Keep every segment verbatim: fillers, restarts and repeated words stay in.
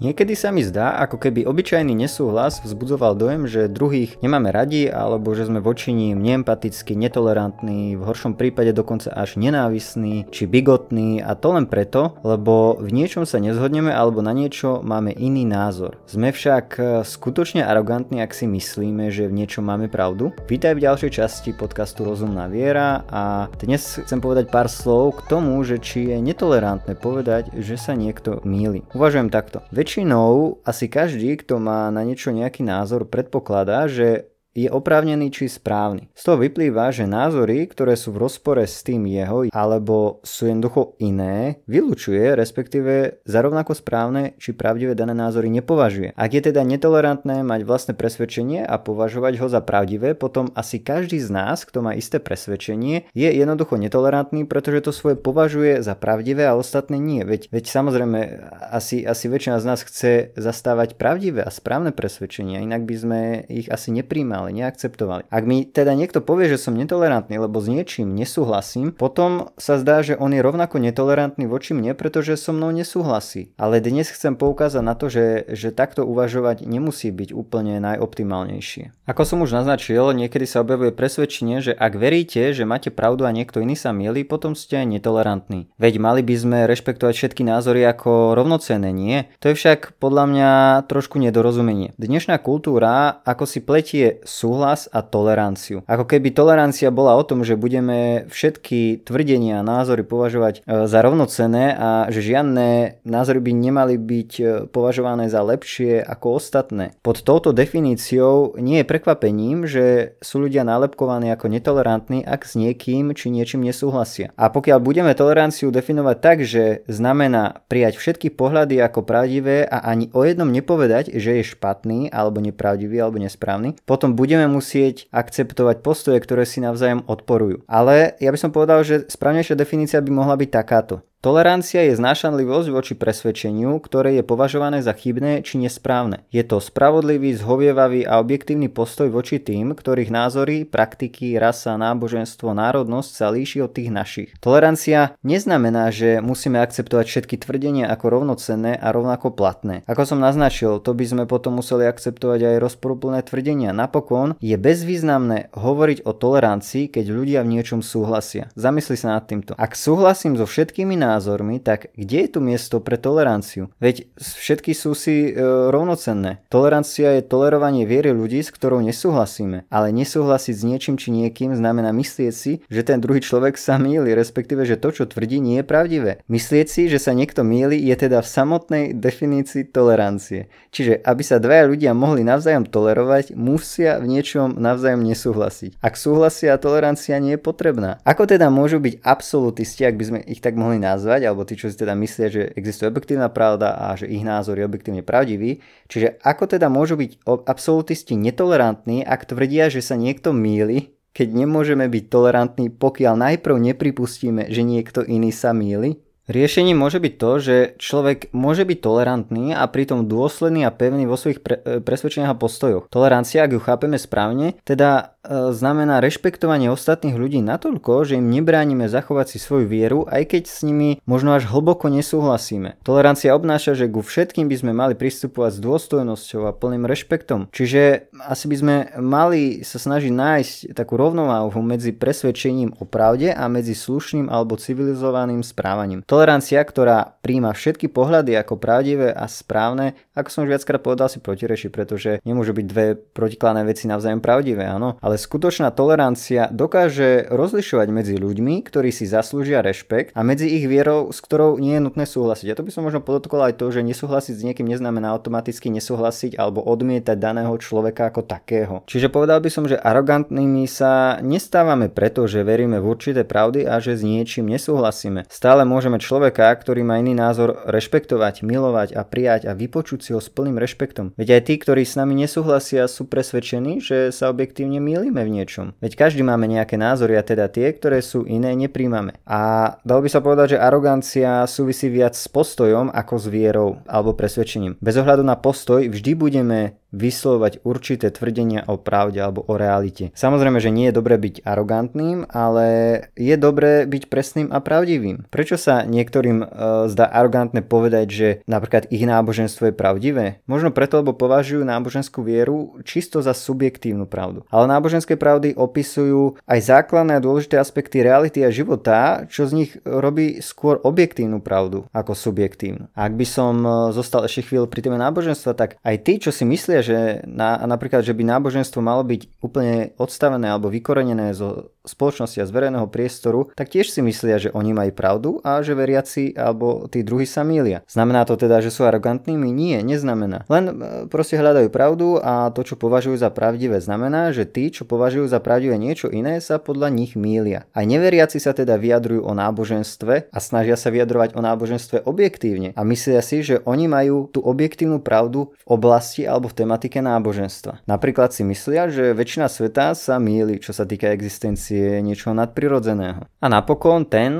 Niekedy sa mi zdá, ako keby obyčajný nesúhlas vzbudzoval dojem, že druhých nemáme radi alebo že sme voči ním neempatickí, netolerantní, v horšom prípade dokonca až nenávisní či bigotní, a to len preto, lebo v niečom sa nezhodneme alebo na niečo máme iný názor. Sme však skutočne arogantní, ak si myslíme, že v niečom máme pravdu. Vítaj v ďalšej časti podcastu Rozumná viera a dnes chcem povedať pár slov k tomu, že či je netolerantné povedať, že sa niekto mýli. Uvažujem takto. Väčšinou asi každý, kto má na niečo nejaký názor, predpokladá, že je oprávnený či správny. Z toho vyplýva, že názory, ktoré sú v rozpore s tým jeho, alebo sú jednoducho iné, vylučuje, respektíve za rovnako správne či pravdivé dané názory nepovažuje. Ak je teda netolerantné mať vlastné presvedčenie a považovať ho za pravdivé, potom asi každý z nás, kto má isté presvedčenie, je jednoducho netolerantný, pretože to svoje považuje za pravdivé a ostatné nie. Veď, veď samozrejme asi, asi väčšina z nás chce zastávať pravdivé a správne presvedčenia, inak by sme ich asi nepríjmali, neakceptovali. Ak mi teda niekto povie, že som netolerantný, lebo s niečím nesúhlasím, potom sa zdá, že on je rovnako netolerantný voči mne, pretože so mnou nesúhlasí. Ale dnes chcem poukázať na to, že, že takto uvažovať nemusí byť úplne najoptimálnejšie. Ako som už naznačil, niekedy sa objavuje presvedčenie, že ak veríte, že máte pravdu a niekto iný sa mýli, potom ste netolerantní. Veď mali by sme rešpektovať všetky názory ako rovnocenné, nie? To je však podľa mňa trošku nedorozumenie. Dnešná kultúra ako si pletie súhlas a toleranciu. Ako keby tolerancia bola o tom, že budeme všetky tvrdenia a názory považovať za rovnocenné a že žiadne názory by nemali byť považované za lepšie ako ostatné. Pod touto definíciou nie je prekvapením, že sú ľudia nálepkovaní ako netolerantní, ak s niekým či niečím nesúhlasia. A pokiaľ budeme toleranciu definovať tak, že znamená prijať všetky pohľady ako pravdivé a ani o jednom nepovedať, že je špatný alebo nepravdivý alebo nesprávny, potom budeme musieť akceptovať postoje, ktoré si navzájom odporujú. Ale ja by som povedal, že správnejšia definícia by mohla byť takáto. Tolerancia je znášanlivosť voči presvedčeniu, ktoré je považované za chybné či nesprávne. Je to spravodlivý, zhovievavý a objektívny postoj voči tým, ktorých názory, praktiky, rasa, náboženstvo, národnosť sa líši od tých našich. Tolerancia neznamená, že musíme akceptovať všetky tvrdenia ako rovnocenné a rovnako platné. Ako som naznačil, to by sme potom museli akceptovať aj rozporuplné tvrdenia. Napokon je bezvýznamné hovoriť o tolerancii, keď ľudia v niečom súhlasia. Zamysli sa nad týmto. Ak súhlasím so všetkými názormi, názormi, tak kde je tu miesto pre toleranciu? Veď všetky sú si e, rovnocenné. Tolerancia je tolerovanie viery ľudí, s ktorou nesúhlasíme, ale nesúhlasiť s niečím či niekým znamená myslieť si, že ten druhý človek sa mýli, respektíve, že to, čo tvrdí, nie je pravdivé. Myslieť si, že sa niekto mýli, je teda v samotnej definícii tolerancie. Čiže, aby sa dvaja ľudia mohli navzájom tolerovať, musia v niečom navzájom nesúhlasiť. Ak súhlasia, tolerancia nie je potrebná. Ako teda môžu byť absolutisti, ak by sme ich tak mohli nazvať, alebo tí, čo si teda myslia, že existuje objektívna pravda a že ich názor je objektívne pravdivý. Čiže ako teda môžu byť absolutisti netolerantní, ak tvrdia, že sa niekto mýli, keď nemôžeme byť tolerantní, pokiaľ najprv nepripustíme, že niekto iný sa mýli? Riešením môže byť to, že človek môže byť tolerantný a pritom dôsledný a pevný vo svojich pre- presvedčeniach a postojoch. Tolerancia, ak ju chápeme správne, teda e, znamená rešpektovanie ostatných ľudí natoľko, že im nebránime zachovať si svoju vieru, aj keď s nimi možno až hlboko nesúhlasíme. Tolerancia obnáša, že ku všetkým by sme mali pristupovať s dôstojnosťou a plným rešpektom. Čiže asi by sme mali sa snažiť nájsť takú rovnováhu medzi presvedčením o pravde a medzi slušným alebo civilizovaným správaním. Tolerancia, ktorá prijíma všetky pohľady ako pravdivé a správne, ako som už viackrát povedal, si protireší, pretože nemôžu byť dve protikladné veci navzájom pravdivé, áno. Ale skutočná tolerancia dokáže rozlišovať medzi ľuďmi, ktorí si zaslúžia rešpekt, a medzi ich vierou, s ktorou nie je nutné súhlasiť. A to by som možno podotkol aj to, že nesúhlasiť s niekým neznamená automaticky nesúhlasiť alebo odmietať daného človeka ako takého. Čiže povedal by som, že arogantnými sa nestávame preto, že veríme v určité pravdy a že s niečím nesúhlasíme. Stále môžeme človeka, ktorý má iný názor, rešpektovať, milovať a prijať a vypočuť si ho s plným rešpektom. Veď aj tí, ktorí s nami nesúhlasia, sú presvedčení, že sa objektívne mýlime v niečom. Veď každý máme nejaké názory a teda tie, ktoré sú iné, nepríjmame. A dalo by sa povedať, že arogancia súvisí viac s postojom ako s vierou alebo presvedčením. Bez ohľadu na postoj vždy budeme vyslovať určité tvrdenia o pravde alebo o realite. Samozrejme, že nie je dobré byť arogantným, ale je dobré byť presným a pravdivým. Prečo sa niektorým e, zdá arogantné povedať, že napríklad ich náboženstvo je pravdivé? Možno preto, lebo považujú náboženskú vieru čisto za subjektívnu pravdu. Ale náboženské pravdy opisujú aj základné a dôležité aspekty reality a života, čo z nich robí skôr objektívnu pravdu ako subjektívnu. Ak by som zostal ešte chvíľu pri téme náboženstva, tak aj tí, čo si myslia, že na, napríklad, že by náboženstvo malo byť úplne odstavené alebo vykorenené zo spoločnosti a z verejného priestoru, tak tiež si myslia, že oni majú pravdu a že veriaci alebo tí druhí sa mýlia. Znamená to teda, že sú arogantnými? Nie, neznamená. Len proste hľadajú pravdu a to, čo považujú za pravdivé, znamená, že tí, čo považujú za pravdivé niečo iné, sa podľa nich mýlia. A neveriaci sa teda vyjadrujú o náboženstve a snažia sa vyjadrovať o náboženstve objektívne a myslia si, že oni majú tú objektívnu pravdu v oblasti alebo v tematike náboženstva. Napríklad si myslia, že väčšina sveta sa mýli, čo sa týka existencie niečoho nadprirodzeného. A napokon ten,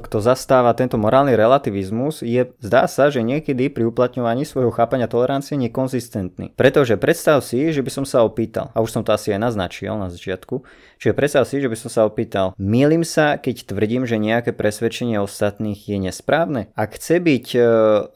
kto zastáva tento morálny relativizmus, je, zdá sa, že niekedy pri uplatňovaní svojho chápania tolerancie nekonzistentný. Pretože predstav si, že by som sa opýtal, a už som to asi aj naznačil na začiatku, čiže predstav si, že by som sa opýtal, mýlim sa, keď tvrdím, že nejaké presvedčenie ostatných je nesprávne? Ak chce byť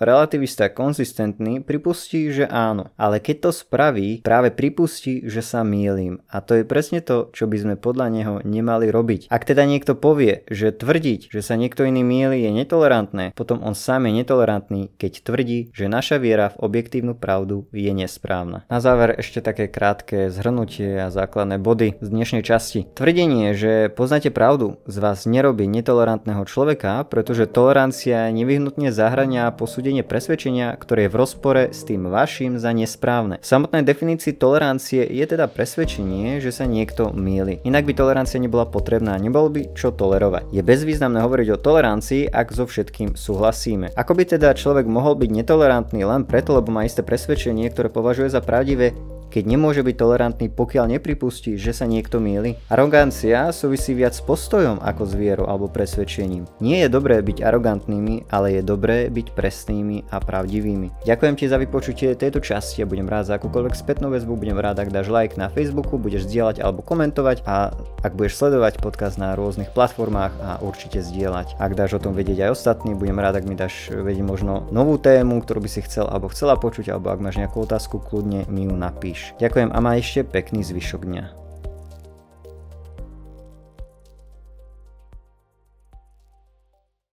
relativista konzistentný, pripustí, že áno. Ale keď to spraví, práve pripustí, že sa mýlim. A to je presne to, čo by sme podľa neho nemali robiť. Ak teda niekto povie, že tvrdiť, že sa niekto iný mýli, je netolerantné, potom on sám je netolerantný, keď tvrdí, že naša viera v objektívnu pravdu je nesprávna. Na záver ešte také krátke zhrnutie a základné body z dnešnej časti. Tvrdenie, že poznáte pravdu, z vás nerobí netolerantného človeka, pretože tolerancia nevyhnutne zahŕňa posúdenie presvedčenia, ktoré je v rozpore s tým vaším za nesprávne. V samotnej definícii tolerancie je teda presvedčenie, že sa niekto mýli. Inak by tolerancia nebola potrebná, nebolo by čo tolerovať. Je bezvýznamné hovoriť o tolerancii, ak so všetkým súhlasíme. Ako by teda človek mohol byť netolerantný len preto, lebo má isté presvedčenie, ktoré považuje za pravdivé, keď nemôže byť tolerantný, pokiaľ nepripustí, že sa niekto mýli? Arogancia súvisí viac s postojom ako s vierou alebo presvedčením. Nie je dobré byť arogantnými, ale je dobré byť presnými a pravdivými. Ďakujem ti za vypočutie tejto časti a budem rád za akúkoľvek spätnú väzbu, budem rád, ak dáš like na Facebooku, budeš zdieľať alebo komentovať a ak budeš sledovať podcast na rôznych platformách a určite zdieľať. Ak dáš o tom vedieť aj ostatní, budem rád, ak mi dáš vedieť možno novú tému, ktorú by si chcel alebo chcela počuť, alebo ak máš nejakú otázku, kľudne mi ju napíš. Ďakujem a maj ešte pekný zvyšok dňa.